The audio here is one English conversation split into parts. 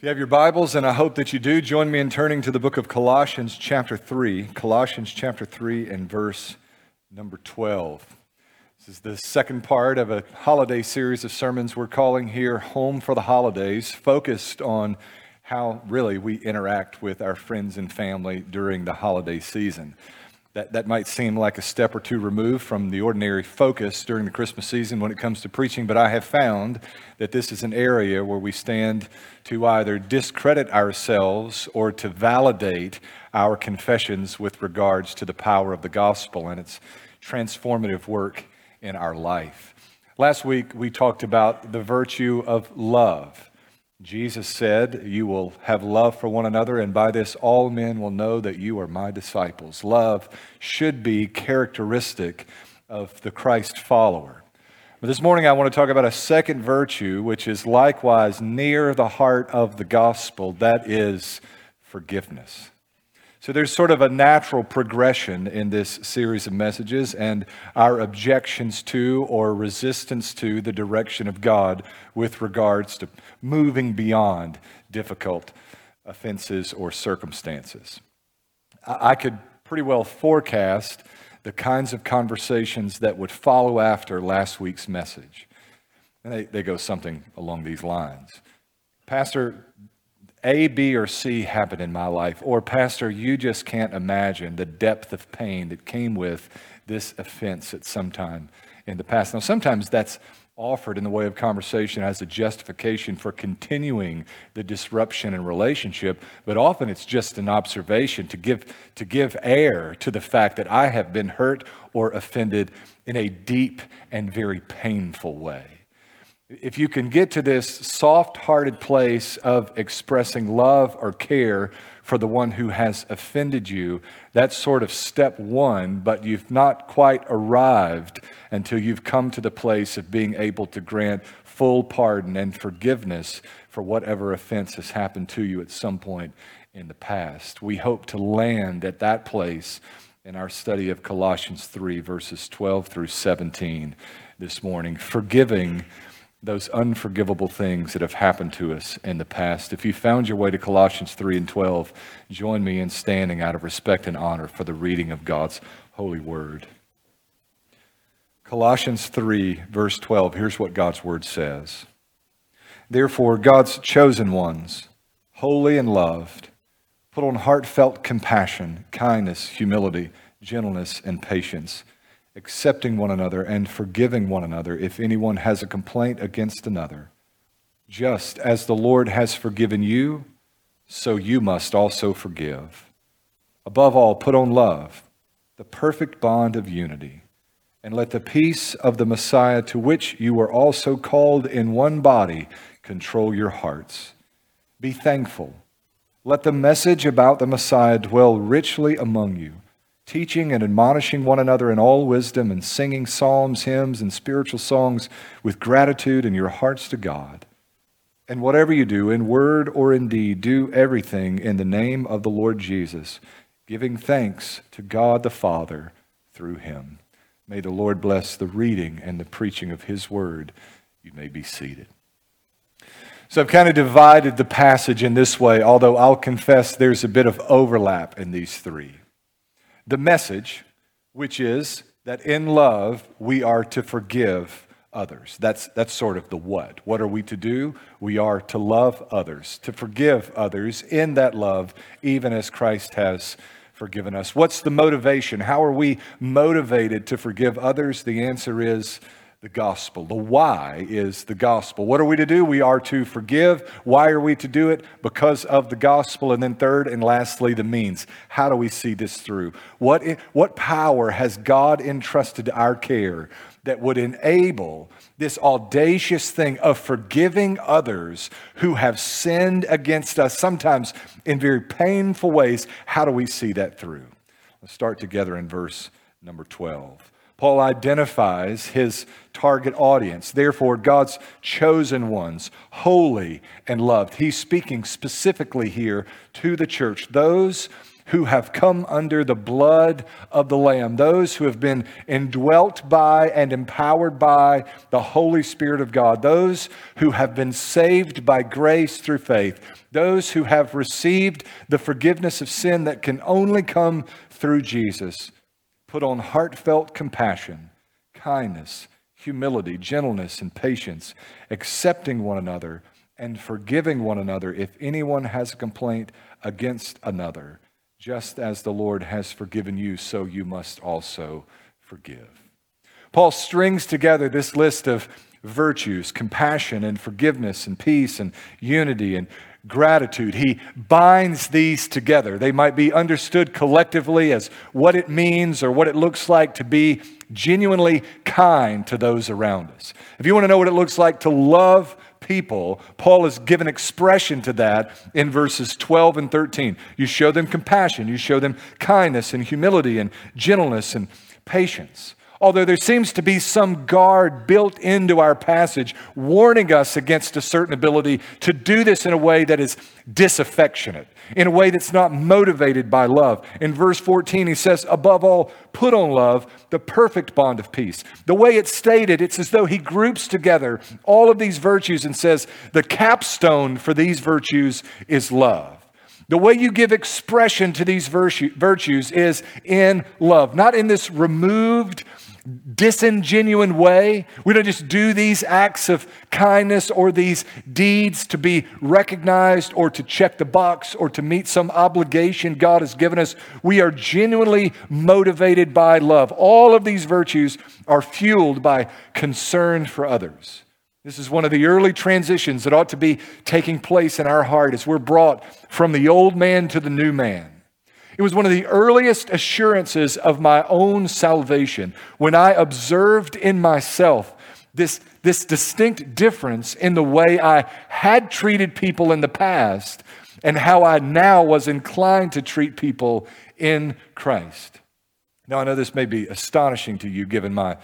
If you have your Bibles, and I hope that you do, join me in turning to the book of Colossians chapter 3. Colossians chapter 3 and verse number 12. This is the second part of a holiday series of sermons we're calling here Home for the Holidays, focused on how really we interact with our friends and family during the holiday season. That might seem like a step or two removed from the ordinary focus during the Christmas season when it comes to preaching, but I have found that this is an area where we stand to either discredit ourselves or to validate our confessions with regards to the power of the gospel and its transformative work in our life. Last week, we talked about the virtue of love. Jesus said, you will have love for one another, and by this all men will know that you are my disciples. Love should be characteristic of the Christ follower. But this morning I want to talk about a second virtue, which is likewise near the heart of the gospel, that is forgiveness. So there's sort of a natural progression in this series of messages and our objections to or resistance to the direction of God with regards to moving beyond difficult offenses or circumstances. I could pretty well forecast the kinds of conversations that would follow after last week's message. And they go something along these lines. Pastor, A, B, or C happened in my life, or Pastor, you just can't imagine the depth of pain that came with this offense at some time in the past. Now, sometimes that's offered in the way of conversation as a justification for continuing the disruption in relationship, but often it's just an observation to give air to the fact that I have been hurt or offended in a deep and very painful way. If you can get to this soft-hearted place of expressing love or care for the one who has offended you, that's sort of step one, but you've not quite arrived until you've come to the place of being able to grant full pardon and forgiveness for whatever offense has happened to you at some point in the past. We hope to land at that place in our study of Colossians 3, verses 12 through 17 this morning, forgiving those unforgivable things that have happened to us in the past. If you found your way to Colossians 3 and 12, join me in standing out of respect and honor for the reading of God's holy word. Colossians 3, verse 12, here's what God's word says. Therefore, God's chosen ones, holy and loved, put on heartfelt compassion, kindness, humility, gentleness, and patience, accepting one another and forgiving one another if anyone has a complaint against another. Just as the Lord has forgiven you, so you must also forgive. Above all, put on love, the perfect bond of unity, and let the peace of the Messiah, to which you are also called in one body, control your hearts. Be thankful. Let the message about the Messiah dwell richly among you, teaching and admonishing one another in all wisdom and singing psalms, hymns, and spiritual songs with gratitude in your hearts to God. And whatever you do, in word or in deed, do everything in the name of the Lord Jesus, giving thanks to God the Father through him. May the Lord bless the reading and the preaching of his word. You may be seated. So I've kind of divided the passage in this way, although I'll confess there's a bit of overlap in these three. The message, which is that in love, we are to forgive others. That's sort of the what. What are we to do? We are to love others, to forgive others in that love, even as Christ has forgiven us. What's the motivation? How are we motivated to forgive others? The answer is the gospel. The why is the gospel. What are we to do? We are to forgive. Why are we to do it? Because of the gospel. And then third and lastly, the means. How do we see this through? What power has God entrusted to our care that would enable this audacious thing of forgiving others who have sinned against us, sometimes in very painful ways? How do we see that through? Let's start together in verse number 12. Paul identifies his target audience. Therefore, God's chosen ones, holy and loved. He's speaking specifically here to the church. Those who have come under the blood of the Lamb. Those who have been indwelt by and empowered by the Holy Spirit of God. Those who have been saved by grace through faith. Those who have received the forgiveness of sin that can only come through Jesus. Put on heartfelt compassion, kindness, humility, gentleness, and patience, accepting one another and forgiving one another if anyone has a complaint against another. Just as the Lord has forgiven you, so you must also forgive. Paul strings together this list of virtues, compassion and forgiveness and peace and unity and gratitude. He binds these together. They might be understood collectively as what it means or what it looks like to be genuinely kind to those around us. If you want to know what it looks like to love people, Paul has given expression to that in verses 12 and 13. You show them compassion, you show them kindness and humility and gentleness and patience. Although there seems to be some guard built into our passage warning us against a certain ability to do this in a way that is disaffectionate, in a way that's not motivated by love. In verse 14, he says, above all, put on love, the perfect bond of peace. The way it's stated, it's as though he groups together all of these virtues and says, the capstone for these virtues is love. The way you give expression to these virtues is in love, not in this removed, disingenuine way. We don't just do these acts of kindness or these deeds to be recognized or to check the box or to meet some obligation God has given us. We are genuinely motivated by love. All of these virtues are fueled by concern for others. This is one of the early transitions that ought to be taking place in our heart as we're brought from the old man to the new man. It was one of the earliest assurances of my own salvation when I observed in myself this distinct difference in the way I had treated people in the past and how I now was inclined to treat people in Christ. Now, I know this may be astonishing to you given my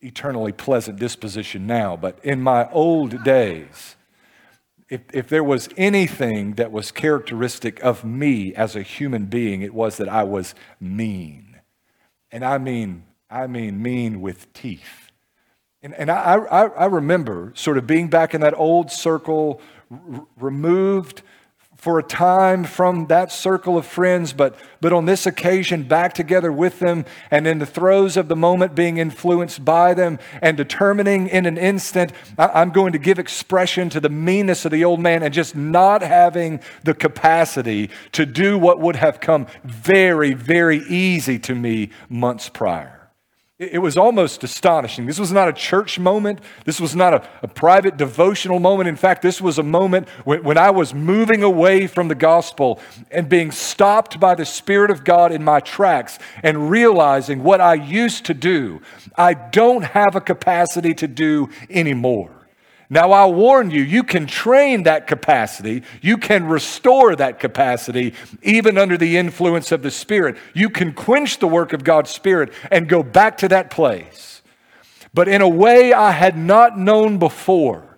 eternally pleasant disposition now, but in my old days, If there was anything that was characteristic of me as a human being, it was that I was mean. And I mean mean with teeth. And I remember sort of being back in that old circle, removed for a time from that circle of friends, but on this occasion back together with them and in the throes of the moment being influenced by them and determining in an instant, I'm going to give expression to the meanness of the old man and just not having the capacity to do what would have come very, very easy to me months prior. It was almost astonishing. This was not a church moment. This was not a private devotional moment. In fact, this was a moment when I was moving away from the gospel and being stopped by the Spirit of God in my tracks and realizing what I used to do, I don't have a capacity to do anymore. Now, I warn you, you can train that capacity. You can restore that capacity, even under the influence of the Spirit. You can quench the work of God's Spirit and go back to that place. But in a way I had not known before,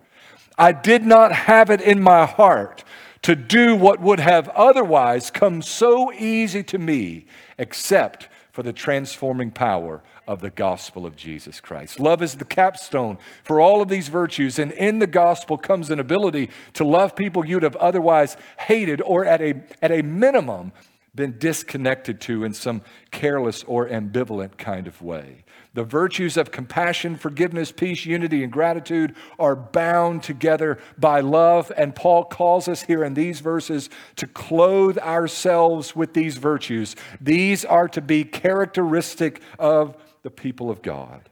I did not have it in my heart to do what would have otherwise come so easy to me, except for the transforming power of the gospel of Jesus Christ. Love is the capstone for all of these virtues, and in the gospel comes an ability to love people you'd have otherwise hated or at a minimum been disconnected to in some careless or ambivalent kind of way. The virtues of compassion, forgiveness, peace, unity, and gratitude are bound together by love. And Paul calls us here in these verses to clothe ourselves with these virtues. These are to be characteristic of the people of God.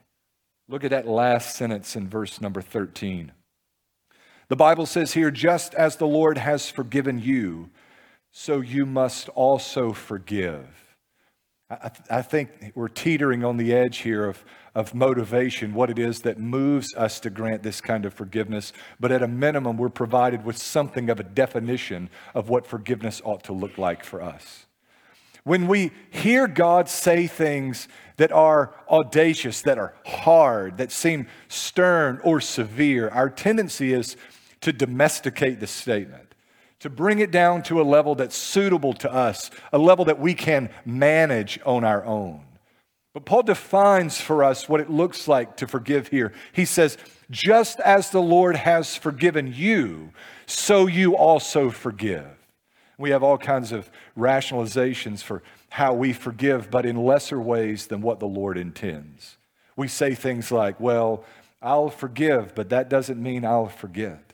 Look at that last sentence in verse number 13. The Bible says here, just as the Lord has forgiven you, so you must also forgive. I think we're teetering on the edge here of motivation, what it is that moves us to grant this kind of forgiveness. But at a minimum, we're provided with something of a definition of what forgiveness ought to look like for us. When we hear God say things that are audacious, that are hard, that seem stern or severe, our tendency is to domesticate the statement, to bring it down to a level that's suitable to us, a level that we can manage on our own. But Paul defines for us what it looks like to forgive here. He says, just as the Lord has forgiven you, so you also forgive. We have all kinds of rationalizations for how we forgive, but in lesser ways than what the Lord intends. We say things like, well, I'll forgive, but that doesn't mean I'll forget.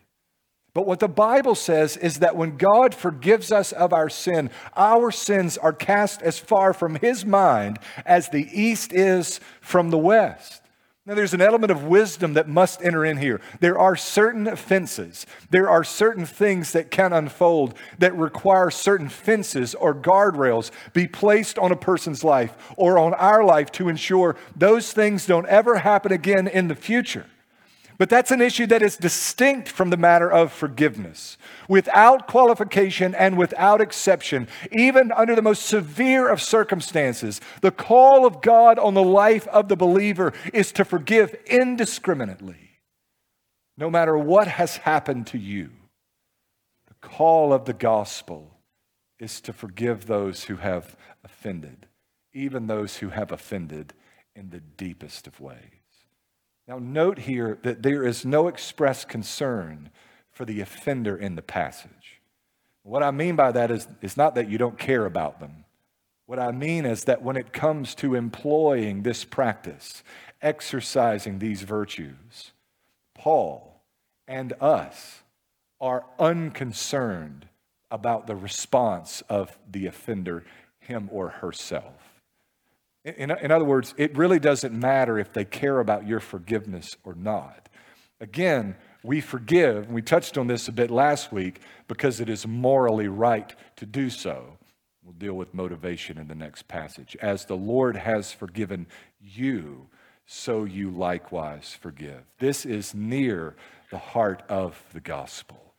But what the Bible says is that when God forgives us of our sin, our sins are cast as far from His mind as the East is from the West. Now, there's an element of wisdom that must enter in here. There are certain offenses. There are certain things that can unfold that require certain fences or guardrails be placed on a person's life or on our life to ensure those things don't ever happen again in the future. But that's an issue that is distinct from the matter of forgiveness. Without qualification and without exception, even under the most severe of circumstances, the call of God on the life of the believer is to forgive indiscriminately. No matter what has happened to you, the call of the gospel is to forgive those who have offended, even those who have offended in the deepest of ways. Now, note here that there is no express concern for the offender in the passage. What I mean by that is it's not that you don't care about them. What I mean is that when it comes to employing this practice, exercising these virtues, Paul and us are unconcerned about the response of the offender, him or herself. In other words, it really doesn't matter if they care about your forgiveness or not. Again, we forgive, and we touched on this a bit last week, because it is morally right to do so. We'll deal with motivation in the next passage. As the Lord has forgiven you, so you likewise forgive. This is near the heart of the gospel.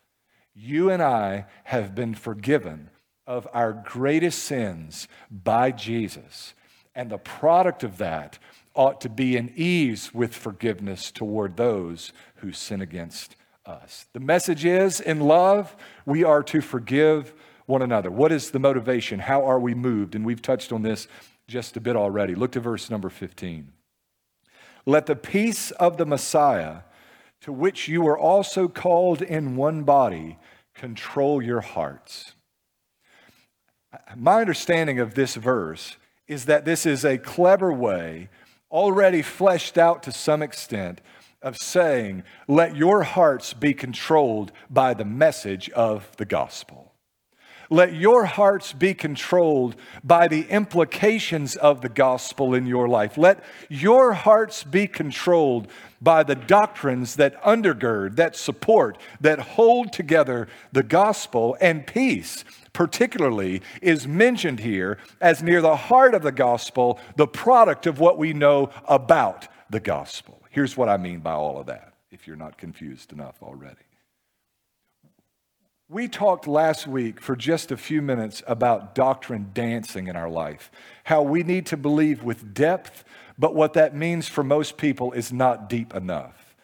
You and I have been forgiven of our greatest sins by Jesus. And the product of that ought to be an ease with forgiveness toward those who sin against us. The message is, in love, we are to forgive one another. What is the motivation? How are we moved? And we've touched on this just a bit already. Look to verse number 15. Let the peace of the Messiah, to which you were also called in one body, control your hearts. My understanding of this verse is that this is a clever way, already fleshed out to some extent, of saying, let your hearts be controlled by the message of the gospel. Let your hearts be controlled by the implications of the gospel in your life. Let your hearts be controlled by the doctrines that undergird, that support, that hold together the gospel. And peace, particularly, is mentioned here as near the heart of the gospel, the product of what we know about the gospel. Here's what I mean by all of that, if you're not confused enough already. We talked last week for just a few minutes about doctrine dancing in our life, how we need to believe with depth, but what that means for most people is not deep enough.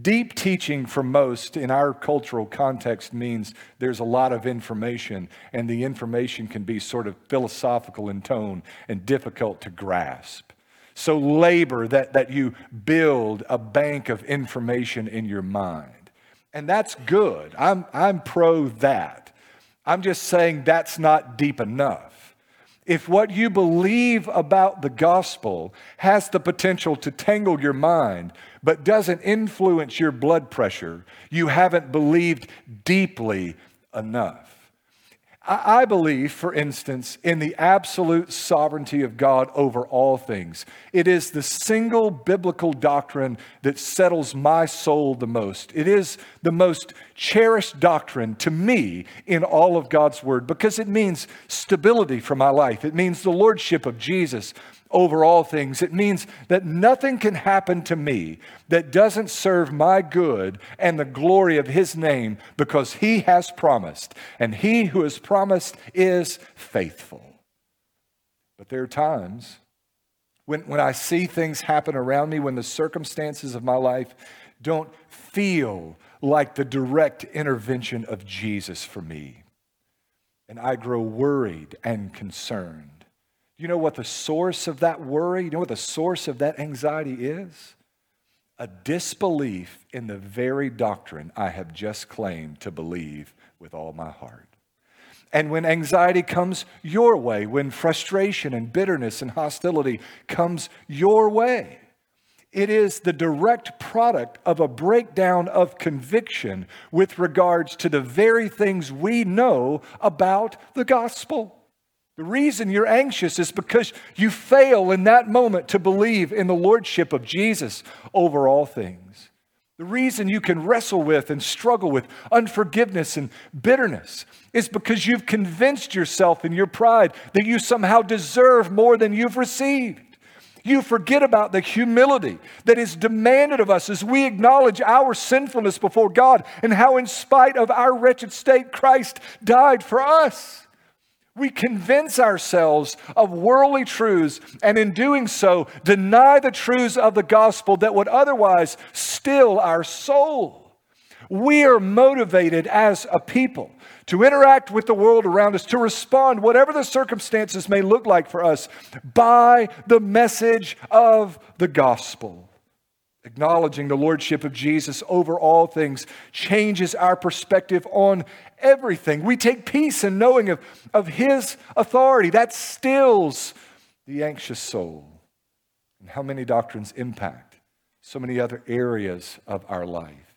Deep teaching for most in our cultural context means there's a lot of information, and the information can be sort of philosophical in tone and difficult to grasp. So labor that you build a bank of information in your mind. And that's good. I'm pro that. I'm just saying that's not deep enough. If what you believe about the gospel has the potential to tangle your mind, but doesn't influence your blood pressure, you haven't believed deeply enough. I believe, for instance, in the absolute sovereignty of God over all things. It is the single biblical doctrine that settles my soul the most. It is the most cherished doctrine to me in all of God's word, because it means stability for my life. It means the lordship of Jesus over all things. It means that nothing can happen to me that doesn't serve my good and the glory of His name, because He has promised, and He who has promised is faithful. But there are times when I see things happen around me, when the circumstances of my life don't feel like the direct intervention of Jesus for me. And I grow worried and concerned. You know what the source of that worry, you know what the source of that anxiety is? A disbelief in the very doctrine I have just claimed to believe with all my heart. And when anxiety comes your way, when frustration and bitterness and hostility comes your way, it is the direct product of a breakdown of conviction with regards to the very things we know about the gospel. The reason you're anxious is because you fail in that moment to believe in the lordship of Jesus over all things. The reason you can wrestle with and struggle with unforgiveness and bitterness is because you've convinced yourself in your pride that you somehow deserve more than you've received. You forget about the humility that is demanded of us as we acknowledge our sinfulness before God and how in spite of our wretched state, Christ died for us. We convince ourselves of worldly truths and in doing so, deny the truths of the gospel that would otherwise still our soul. We are motivated as a people to interact with the world around us, to respond, whatever the circumstances may look like for us, by the message of the gospel. Acknowledging the lordship of Jesus over all things changes our perspective on everything. We take peace in knowing of His authority. That stills the anxious soul. And how many doctrines impact so many other areas of our life.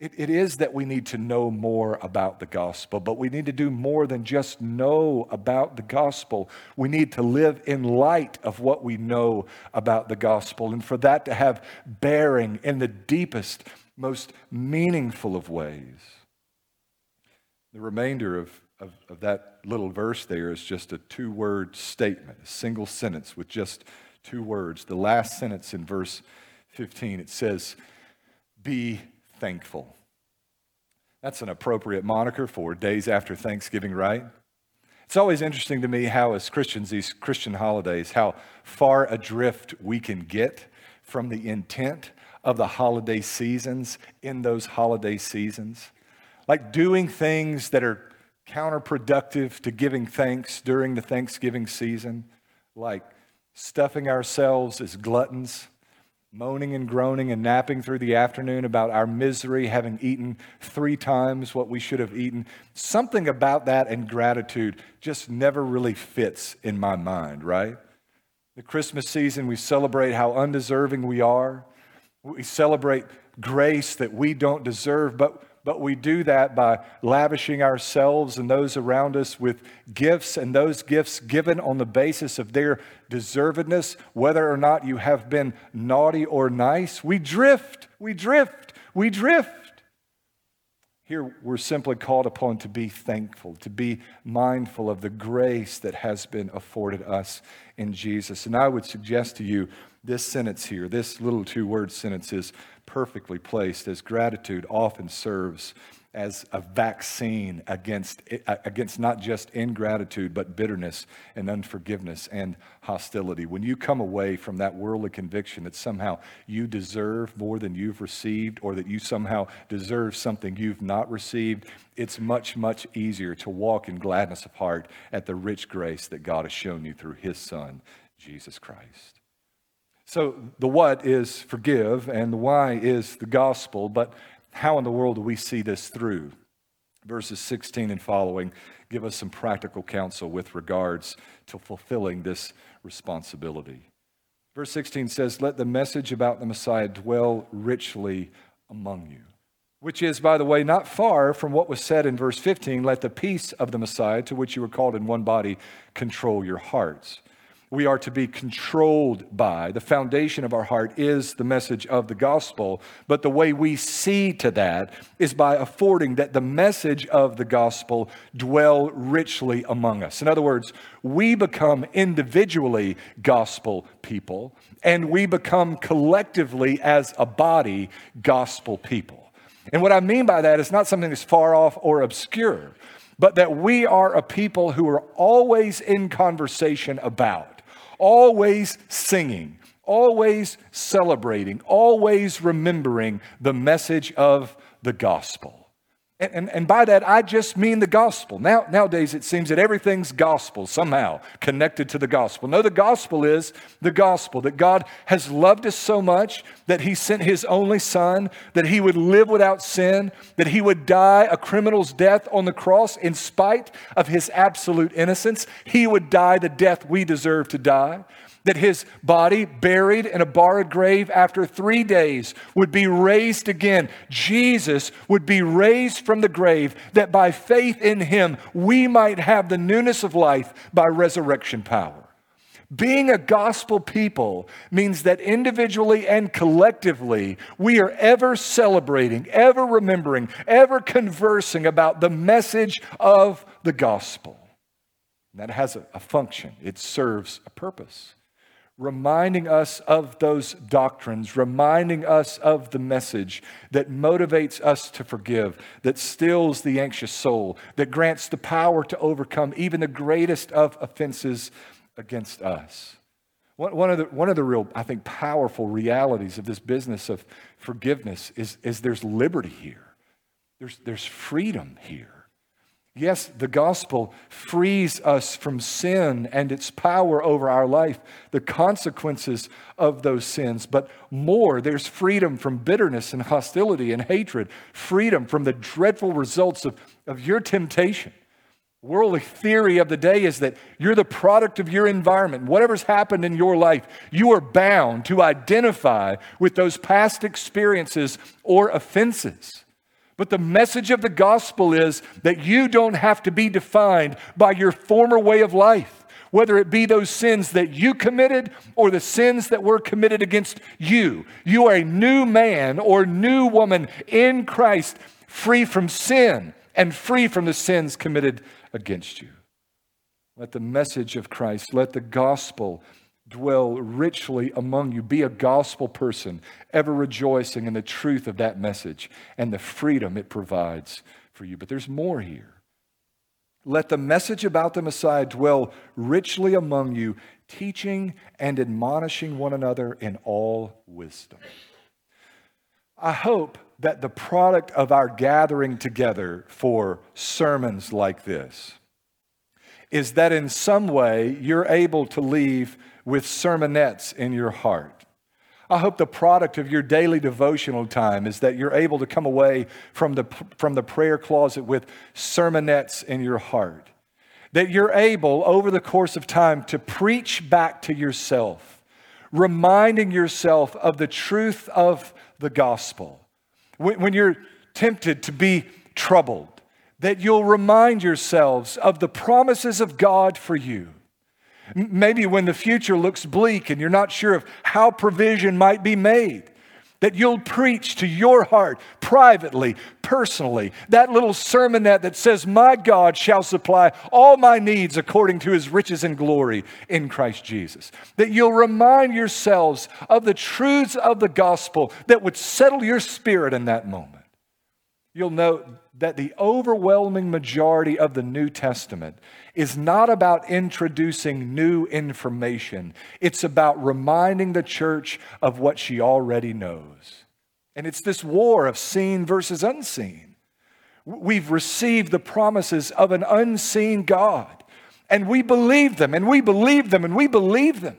It is that we need to know more about the gospel, but we need to do more than just know about the gospel. We need to live in light of what we know about the gospel, and for that to have bearing in the deepest, most meaningful of ways. The remainder of that little verse there is just a two-word statement, a single sentence with just two words. The last sentence in verse 15, it says, "Be thankful." That's an appropriate moniker for days after Thanksgiving, right? It's always interesting to me how, as Christians, these Christian holidays, how far adrift we can get from the intent of the holiday seasons in those holiday seasons. Like doing things that are counterproductive to giving thanks during the Thanksgiving season, like stuffing ourselves as gluttons, moaning and groaning and napping through the afternoon about our misery, having eaten 3 times what we should have eaten. Something about that and gratitude just never really fits in my mind, right? The Christmas season, we celebrate how undeserving we are. We celebrate grace that we don't deserve, but we do that by lavishing ourselves and those around us with gifts, and those gifts given on the basis of their deservedness, whether or not you have been naughty or nice. We drift. Here we're simply called upon to be thankful, to be mindful of the grace that has been afforded us in Jesus. And I would suggest to you this sentence here, this little two-word sentence is perfectly placed, as gratitude often serves as a vaccine against not just ingratitude, but bitterness and unforgiveness and hostility. When you come away from that worldly conviction that somehow you deserve more than you've received, or that you somehow deserve something you've not received, it's much, much easier to walk in gladness of heart at the rich grace that God has shown you through His Son, Jesus Christ. So the what is forgive and the why is the gospel, but how in the world do we see this through? Verses 16 and following give us some practical counsel with regards to fulfilling this responsibility. Verse 16 says, "Let the message about the Messiah dwell richly among you." Which is, by the way, not far from what was said in verse 15, "Let the peace of the Messiah, to which you were called in one body, control your hearts." We are to be controlled by. The foundation of our heart is the message of the gospel, but the way we see to that is by affording that the message of the gospel dwell richly among us. In other words, we become individually gospel people, and we become collectively as a body gospel people. And what I mean by that is not something that's far off or obscure. but that we are a people who are always in conversation about, always singing, always celebrating, always remembering the message of the gospel. And by that, I just mean the gospel. Nowadays, it seems that everything's gospel, somehow connected to the gospel. No, the gospel is the gospel, that God has loved us so much that he sent his only son, that he would live without sin, that he would die a criminal's death on the cross in spite of his absolute innocence. He would die the death we deserve to die. That his body, buried in a borrowed grave, after 3 days would be raised again. Jesus would be raised from the grave, that by faith in him, we might have the newness of life by resurrection power. Being a gospel people means that individually and collectively, we are ever celebrating, ever remembering, ever conversing about the message of the gospel. And that has a function. It serves a purpose. Reminding us of those doctrines, reminding us of the message that motivates us to forgive, that stills the anxious soul, that grants the power to overcome even the greatest of offenses against us. One of the real, I think, powerful realities of this business of forgiveness is there's liberty here. There's freedom here. Yes, the gospel frees us from sin and its power over our life, the consequences of those sins. But more, there's freedom from bitterness and hostility and hatred, freedom from the dreadful results of your temptation. Worldly theory of the day is that you're the product of your environment. Whatever's happened in your life, you are bound to identify with those past experiences or offenses. But the message of the gospel is that you don't have to be defined by your former way of life, whether it be those sins that you committed or the sins that were committed against you. You are a new man or new woman in Christ, free from sin and free from the sins committed against you. Let the message of Christ, let the gospel dwell richly among you. Be a gospel person, ever rejoicing in the truth of that message and the freedom it provides for you. But there's more here. Let the message about the Messiah dwell richly among you, teaching and admonishing one another in all wisdom. I hope that the product of our gathering together for sermons like this is that in some way you're able to leave with sermonettes in your heart. I hope the product of your daily devotional time is that you're able to come away from the prayer closet with sermonettes in your heart. That you're able, over the course of time, to preach back to yourself, reminding yourself of the truth of the gospel. When you're tempted to be troubled, that you'll remind yourselves of the promises of God for you. Maybe when the future looks bleak and you're not sure of how provision might be made, that you'll preach to your heart privately, personally, that little sermonette that says, "My God shall supply all my needs according to his riches and glory in Christ Jesus." That you'll remind yourselves of the truths of the gospel that would settle your spirit in that moment. You'll note that the overwhelming majority of the New Testament is not about introducing new information. It's about reminding the church of what she already knows. And it's this war of seen versus unseen. We've received the promises of an unseen God, and we believe them, and we believe them, and we believe them.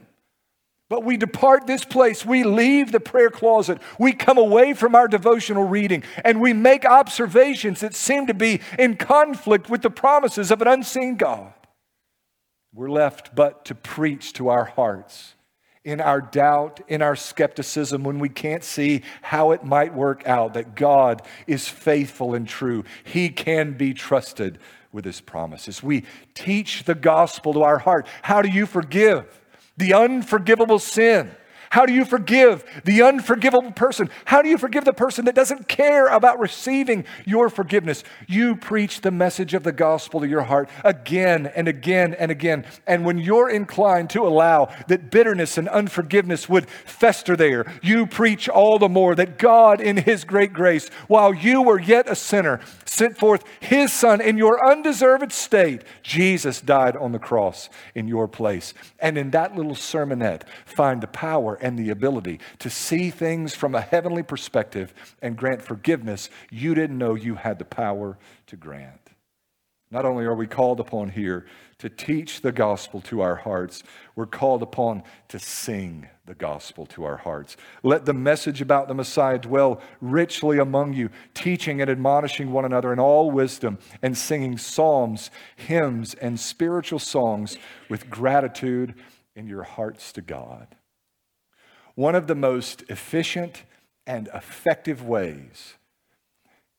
But we depart this place, we leave the prayer closet, we come away from our devotional reading, and we make observations that seem to be in conflict with the promises of an unseen God. We're left but to preach to our hearts in our doubt, in our skepticism, when we can't see how it might work out, that God is faithful and true. He can be trusted with his promises. We teach the gospel to our heart. How do you forgive the unforgivable sin? How do you forgive the unforgivable person? How do you forgive the person that doesn't care about receiving your forgiveness? You preach the message of the gospel to your heart again and again and again. And when you're inclined to allow that bitterness and unforgiveness would fester there, you preach all the more that God in his great grace, while you were yet a sinner, sent forth his son in your undeserved state. Jesus died on the cross in your place. And in that little sermonette, find the power and the ability to see things from a heavenly perspective and grant forgiveness you didn't know you had the power to grant. Not only are we called upon here to teach the gospel to our hearts, we're called upon to sing the gospel to our hearts. Let the message about the Messiah dwell richly among you, teaching and admonishing one another in all wisdom and singing psalms, hymns, and spiritual songs with gratitude in your hearts to God. One of the most efficient and effective ways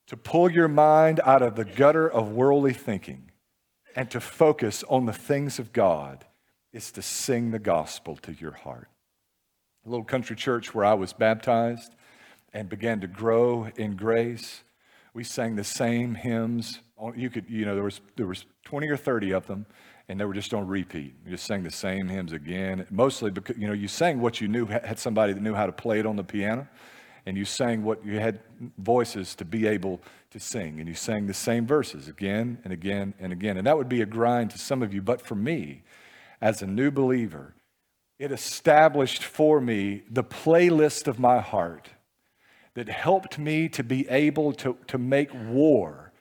to pull your mind out of the gutter of worldly thinking and to focus on the things of God is to sing the gospel to your heart. A little country church where I was baptized and began to grow in grace, we sang the same hymns. You could, there was 20 or 30 of them, and they were just on repeat. You just sang the same hymns again, mostly because, you sang what you knew, had somebody that knew how to play it on the piano, and you sang what you had voices to be able to sing, and you sang the same verses again and again and again. And that would be a grind to some of you, but for me, as a new believer, it established for me the playlist of my heart that helped me to be able to make war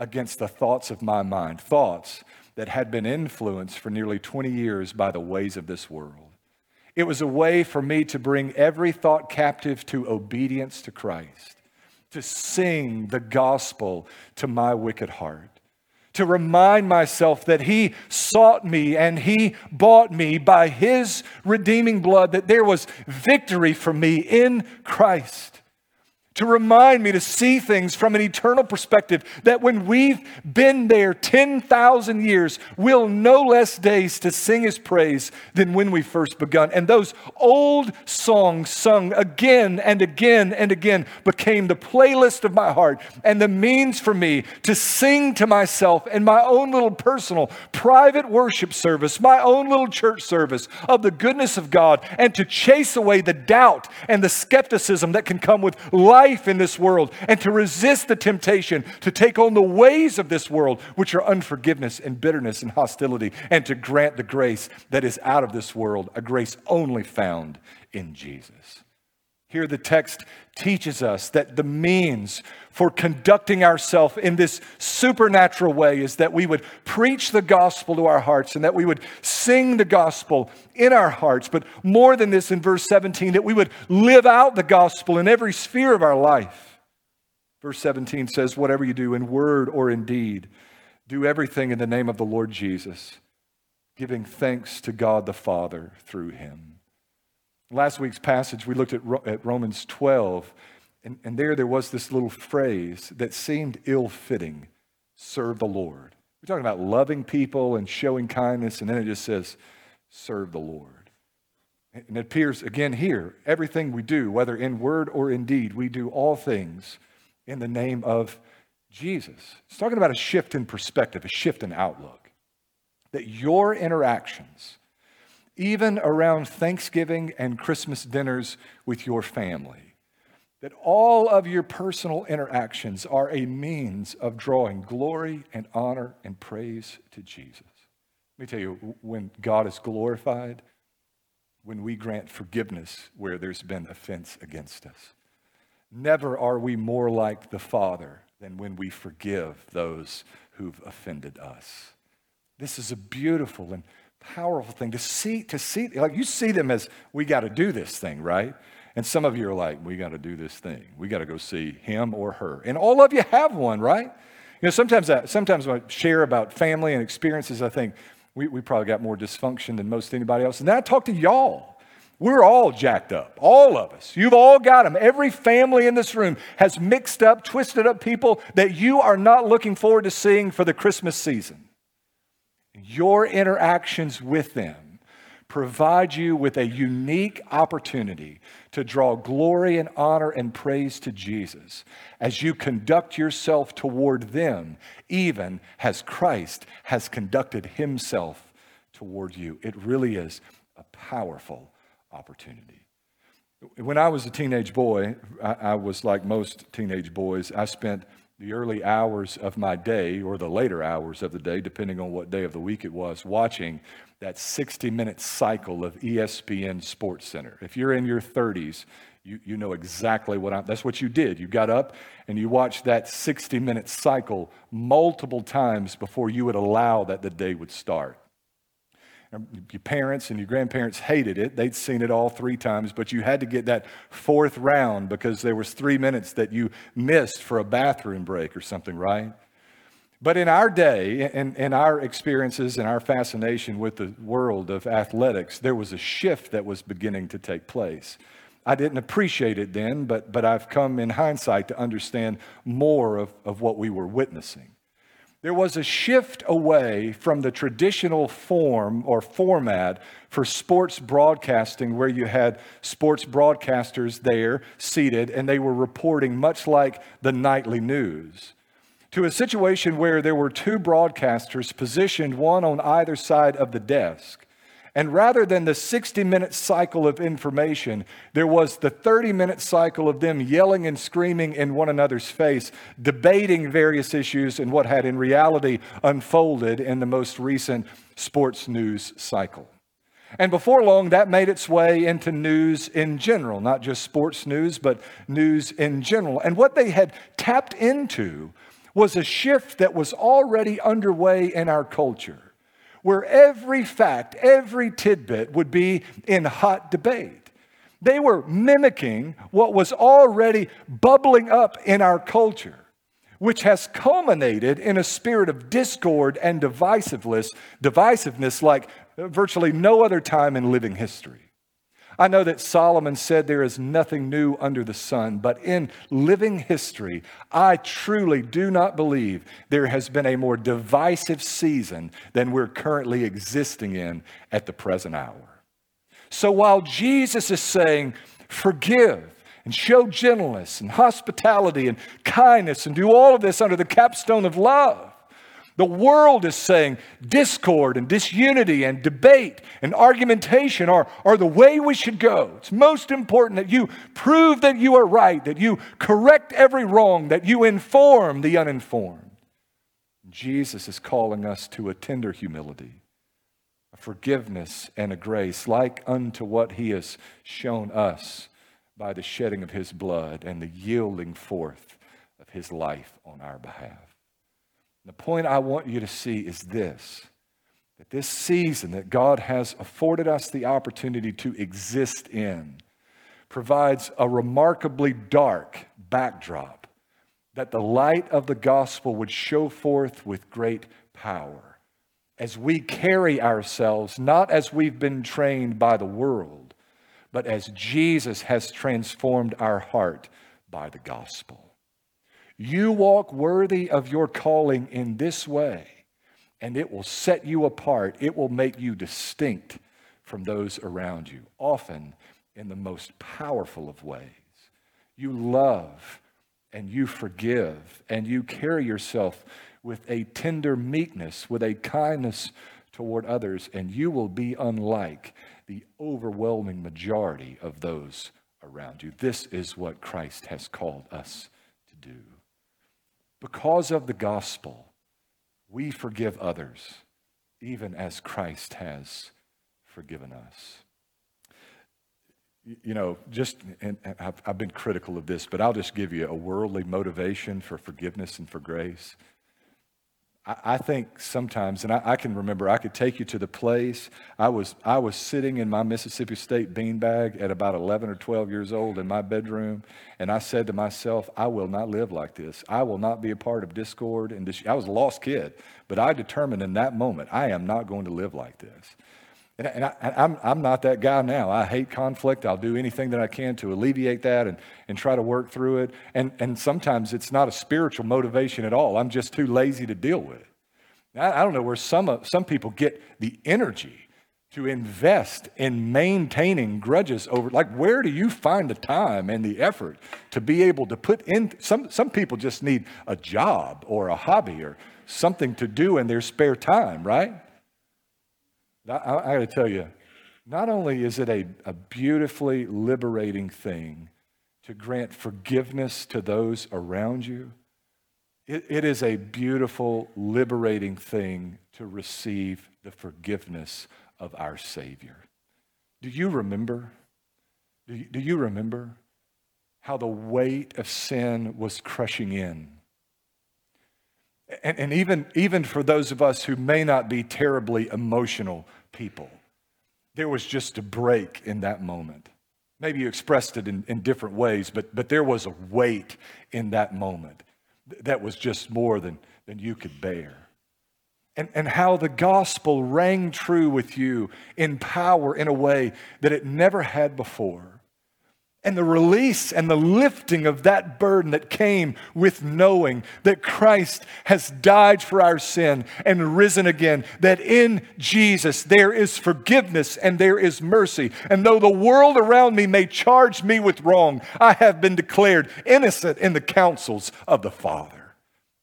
against the thoughts of my mind, thoughts that had been influenced for nearly 20 years by the ways of this world. It was a way for me to bring every thought captive to obedience to Christ, to sing the gospel to my wicked heart, to remind myself that he sought me and he bought me by his redeeming blood, that there was victory for me in Christ. To remind me to see things from an eternal perspective, that when we've been there 10,000 years, we'll no less days to sing his praise than when we first begun. And those old songs sung again and again and again became the playlist of my heart and the means for me to sing to myself in my own little personal private worship service, my own little church service of the goodness of God, and to chase away the doubt and the skepticism that can come with life in this world, and to resist the temptation to take on the ways of this world, which are unforgiveness and bitterness and hostility, and to grant the grace that is out of this world, a grace only found in Jesus. Here the text teaches us that the means for conducting ourselves in this supernatural way is that we would preach the gospel to our hearts and that we would sing the gospel in our hearts. But more than this, in verse 17, that we would live out the gospel in every sphere of our life. Verse 17 says, whatever you do in word or in deed, do everything in the name of the Lord Jesus, giving thanks to God the Father through him. Last week's passage, we looked at Romans 12, and there was this little phrase that seemed ill-fitting, serve the Lord. We're talking about loving people and showing kindness, and then it just says, serve the Lord. And it appears again here, everything we do, whether in word or in deed, we do all things in the name of Jesus. It's talking about a shift in perspective, a shift in outlook, that your interactions, even around Thanksgiving and Christmas dinners with your family, that all of your personal interactions are a means of drawing glory and honor and praise to Jesus. Let me tell you, when God is glorified, when we grant forgiveness where there's been offense against us, never are we more like the Father than when we forgive those who've offended us. This is a beautiful and powerful thing to see, like you see them as, we got to do this thing, right? And some of you are like, we got to do this thing. We got to go see him or her. And all of you have one, right? Sometimes when I share about family and experiences, I think we probably got more dysfunction than most anybody else. And then I talk to y'all. We're all jacked up, all of us. You've all got them. Every family in this room has mixed up, twisted up people that you are not looking forward to seeing for the Christmas season. Your interactions with them provides you with a unique opportunity to draw glory and honor and praise to Jesus as you conduct yourself toward them, even as Christ has conducted himself toward you. It really is a powerful opportunity. When I was a teenage boy, I was like most teenage boys. I spent the early hours of my day or the later hours of the day, depending on what day of the week it was, watching that 60-minute cycle of ESPN Sports Center. If you're in your 30s, you know exactly that's what you did. You got up and you watched that 60-minute cycle multiple times before you would allow that the day would start. Your parents and your grandparents hated it. They'd seen it all three times, but you had to get that fourth round because there was 3 minutes that you missed for a bathroom break or something, right? But in our day, in our experiences and our fascination with the world of athletics, there was a shift that was beginning to take place. I didn't appreciate it then, but I've come in hindsight to understand more of what we were witnessing. There was a shift away from the traditional form or format for sports broadcasting where you had sports broadcasters there seated and they were reporting much like the nightly news, to a situation where there were two broadcasters positioned one on either side of the desk. And rather than the 60-minute cycle of information, there was the 30-minute cycle of them yelling and screaming in one another's face, debating various issues and what had in reality unfolded in the most recent sports news cycle. And before long, that made its way into news in general, not just sports news, but news in general. And what they had tapped into was a shift that was already underway in our culture, where every fact, every tidbit would be in hot debate. They were mimicking what was already bubbling up in our culture, which has culminated in a spirit of discord and divisiveness like virtually no other time in living history. I know that Solomon said there is nothing new under the sun, but in living history, I truly do not believe there has been a more divisive season than we're currently existing in at the present hour. So while Jesus is saying, forgive and show gentleness and hospitality and kindness and do all of this under the capstone of love, the world is saying discord and disunity and debate and argumentation are the way we should go. It's most important that you prove that you are right, that you correct every wrong, that you inform the uninformed. Jesus is calling us to a tender humility, a forgiveness and a grace like unto what he has shown us by the shedding of his blood and the yielding forth of his life on our behalf. The point I want you to see is this, that this season that God has afforded us the opportunity to exist in provides a remarkably dark backdrop that the light of the gospel would show forth with great power as we carry ourselves, not as we've been trained by the world, but as Jesus has transformed our heart by the gospel. You walk worthy of your calling in this way, and it will set you apart. It will make you distinct from those around you, often in the most powerful of ways. You love and you forgive, and you carry yourself with a tender meekness, with a kindness toward others, and you will be unlike the overwhelming majority of those around you. This is what Christ has called us to do. Because of the gospel, we forgive others, even as Christ has forgiven us. You know, and I've been critical of this, but I'll just give you a worldly motivation for forgiveness and for grace. I think sometimes, and I can remember, I could take you to the place. I was sitting in my Mississippi State beanbag at about 11 or 12 years old in my bedroom, and I said to myself, I will not live like this. I will not be a part of discord. And I was a lost kid, but I determined in that moment, I am not going to live like this. And I'm not that guy now. I hate conflict. I'll do anything that I can to alleviate that and try to work through it. And sometimes it's not a spiritual motivation at all. I'm just too lazy to deal with it. I don't know where some people get the energy to invest in maintaining grudges over, like, where do you find the time and the effort to be able to put in? Some people just need a job or a hobby or something to do in their spare time, right? I got to tell you, not only is it a beautifully liberating thing to grant forgiveness to those around you, it is a beautiful, liberating thing to receive the forgiveness of our Savior. Do you remember? Do you remember how the weight of sin was crushing in? And even for those of us who may not be terribly emotional people, there was just a break in that moment. Maybe you expressed it in different ways, but there was a weight in that moment that was just more than you could bear. And how the gospel rang true with you in power in a way that it never had before. And the release and the lifting of that burden that came with knowing that Christ has died for our sin and risen again. That in Jesus there is forgiveness and there is mercy. And though the world around me may charge me with wrong, I have been declared innocent in the counsels of the Father.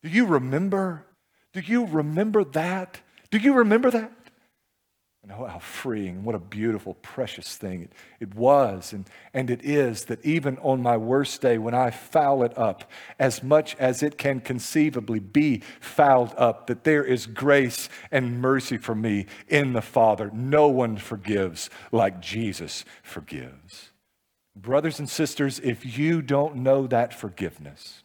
Do you remember? Do you remember that? Do you remember that? And oh, how freeing, what a beautiful, precious thing it was and it is, that even on my worst day when I foul it up, as much as it can conceivably be fouled up, that there is grace and mercy for me in the Father. No one forgives like Jesus forgives. Brothers and sisters, if you don't know that forgiveness,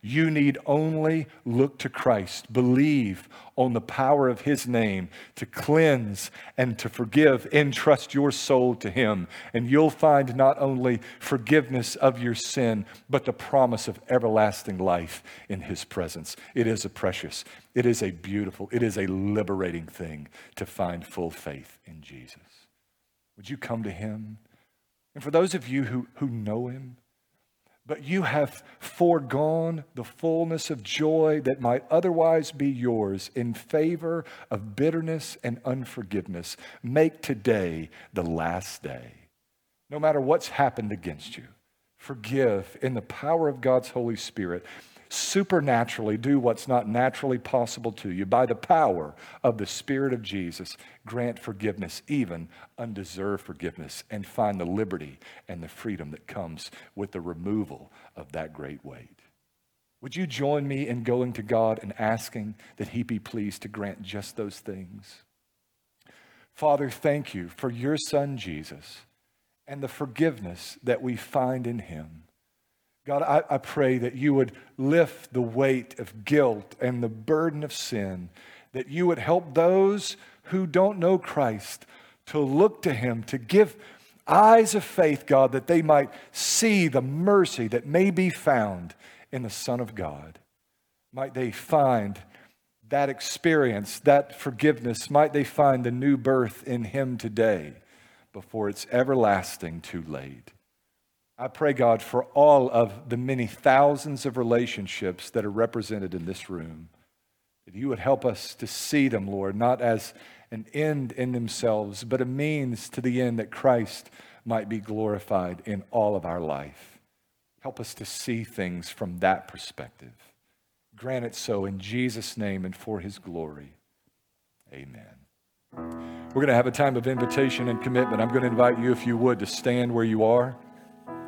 you need only look to Christ, believe on the power of His name to cleanse and to forgive. Entrust your soul to Him, and you'll find not only forgiveness of your sin, but the promise of everlasting life in His presence. It is a precious, it is a beautiful, it is a liberating thing to find full faith in Jesus. Would you come to Him? And for those of you who know Him, but you have foregone the fullness of joy that might otherwise be yours in favor of bitterness and unforgiveness, make today the last day. No matter what's happened against you, forgive in the power of God's Holy Spirit. Supernaturally do what's not naturally possible to you. By the power of the Spirit of Jesus, grant forgiveness, even undeserved forgiveness, and find the liberty and the freedom that comes with the removal of that great weight. Would you join me in going to God and asking that He be pleased to grant just those things? Father, thank You for Your Son, Jesus, and the forgiveness that we find in Him. God, I pray that You would lift the weight of guilt and the burden of sin, that You would help those who don't know Christ to look to Him, to give eyes of faith, God, that they might see the mercy that may be found in the Son of God. Might they find that experience, that forgiveness, might they find the new birth in Him today before it's everlasting too late. I pray, God, for all of the many thousands of relationships that are represented in this room, that You would help us to see them, Lord, not as an end in themselves, but a means to the end that Christ might be glorified in all of our life. Help us to see things from that perspective. Grant it so in Jesus' name and for His glory. Amen. We're going to have a time of invitation and commitment. I'm going to invite you, if you would, to stand where you are.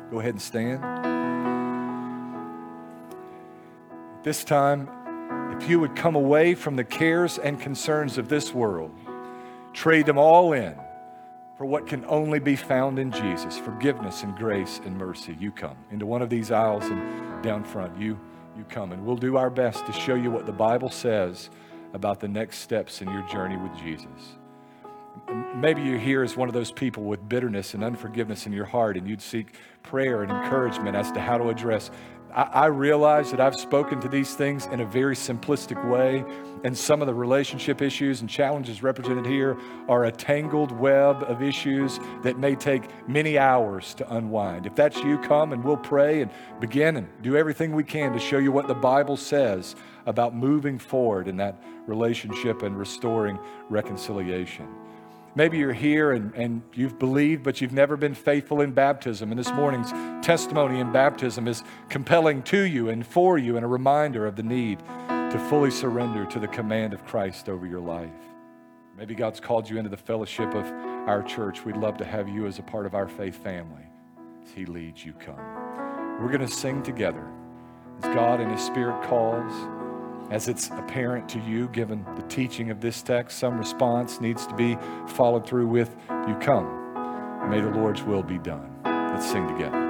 Go ahead and stand. At this time, if you would come away from the cares and concerns of this world, trade them all in for what can only be found in Jesus, forgiveness and grace and mercy. You come into one of these aisles and down front, you come, and we'll do our best to show you what the Bible says about the next steps in your journey with Jesus. Maybe you're here as one of those people with bitterness and unforgiveness in your heart, and you'd seek prayer and encouragement as to how to address. I realize that I've spoken to these things in a very simplistic way, and some of the relationship issues and challenges represented here are a tangled web of issues that may take many hours to unwind. If that's you, come and we'll pray and begin and do everything we can to show you what the Bible says about moving forward in that relationship and restoring reconciliation. Maybe you're here and you've believed, but you've never been faithful in baptism. And this morning's testimony in baptism is compelling to you and for you, and a reminder of the need to fully surrender to the command of Christ over your life. Maybe God's called you into the fellowship of our church. We'd love to have you as a part of our faith family. As He leads, you come. We're going to sing together as God and His Spirit calls. As it's apparent to you, given the teaching of this text, some response needs to be followed through with, you come. May the Lord's will be done. Let's sing together.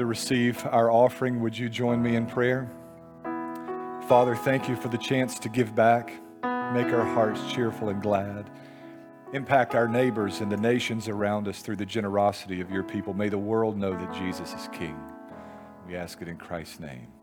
Receive our offering, would you join me in prayer? Father, thank you for the chance to give back, make our hearts cheerful and glad, impact our neighbors and the nations around us through the generosity of your people. May the world know that Jesus is King. We ask it in Christ's name.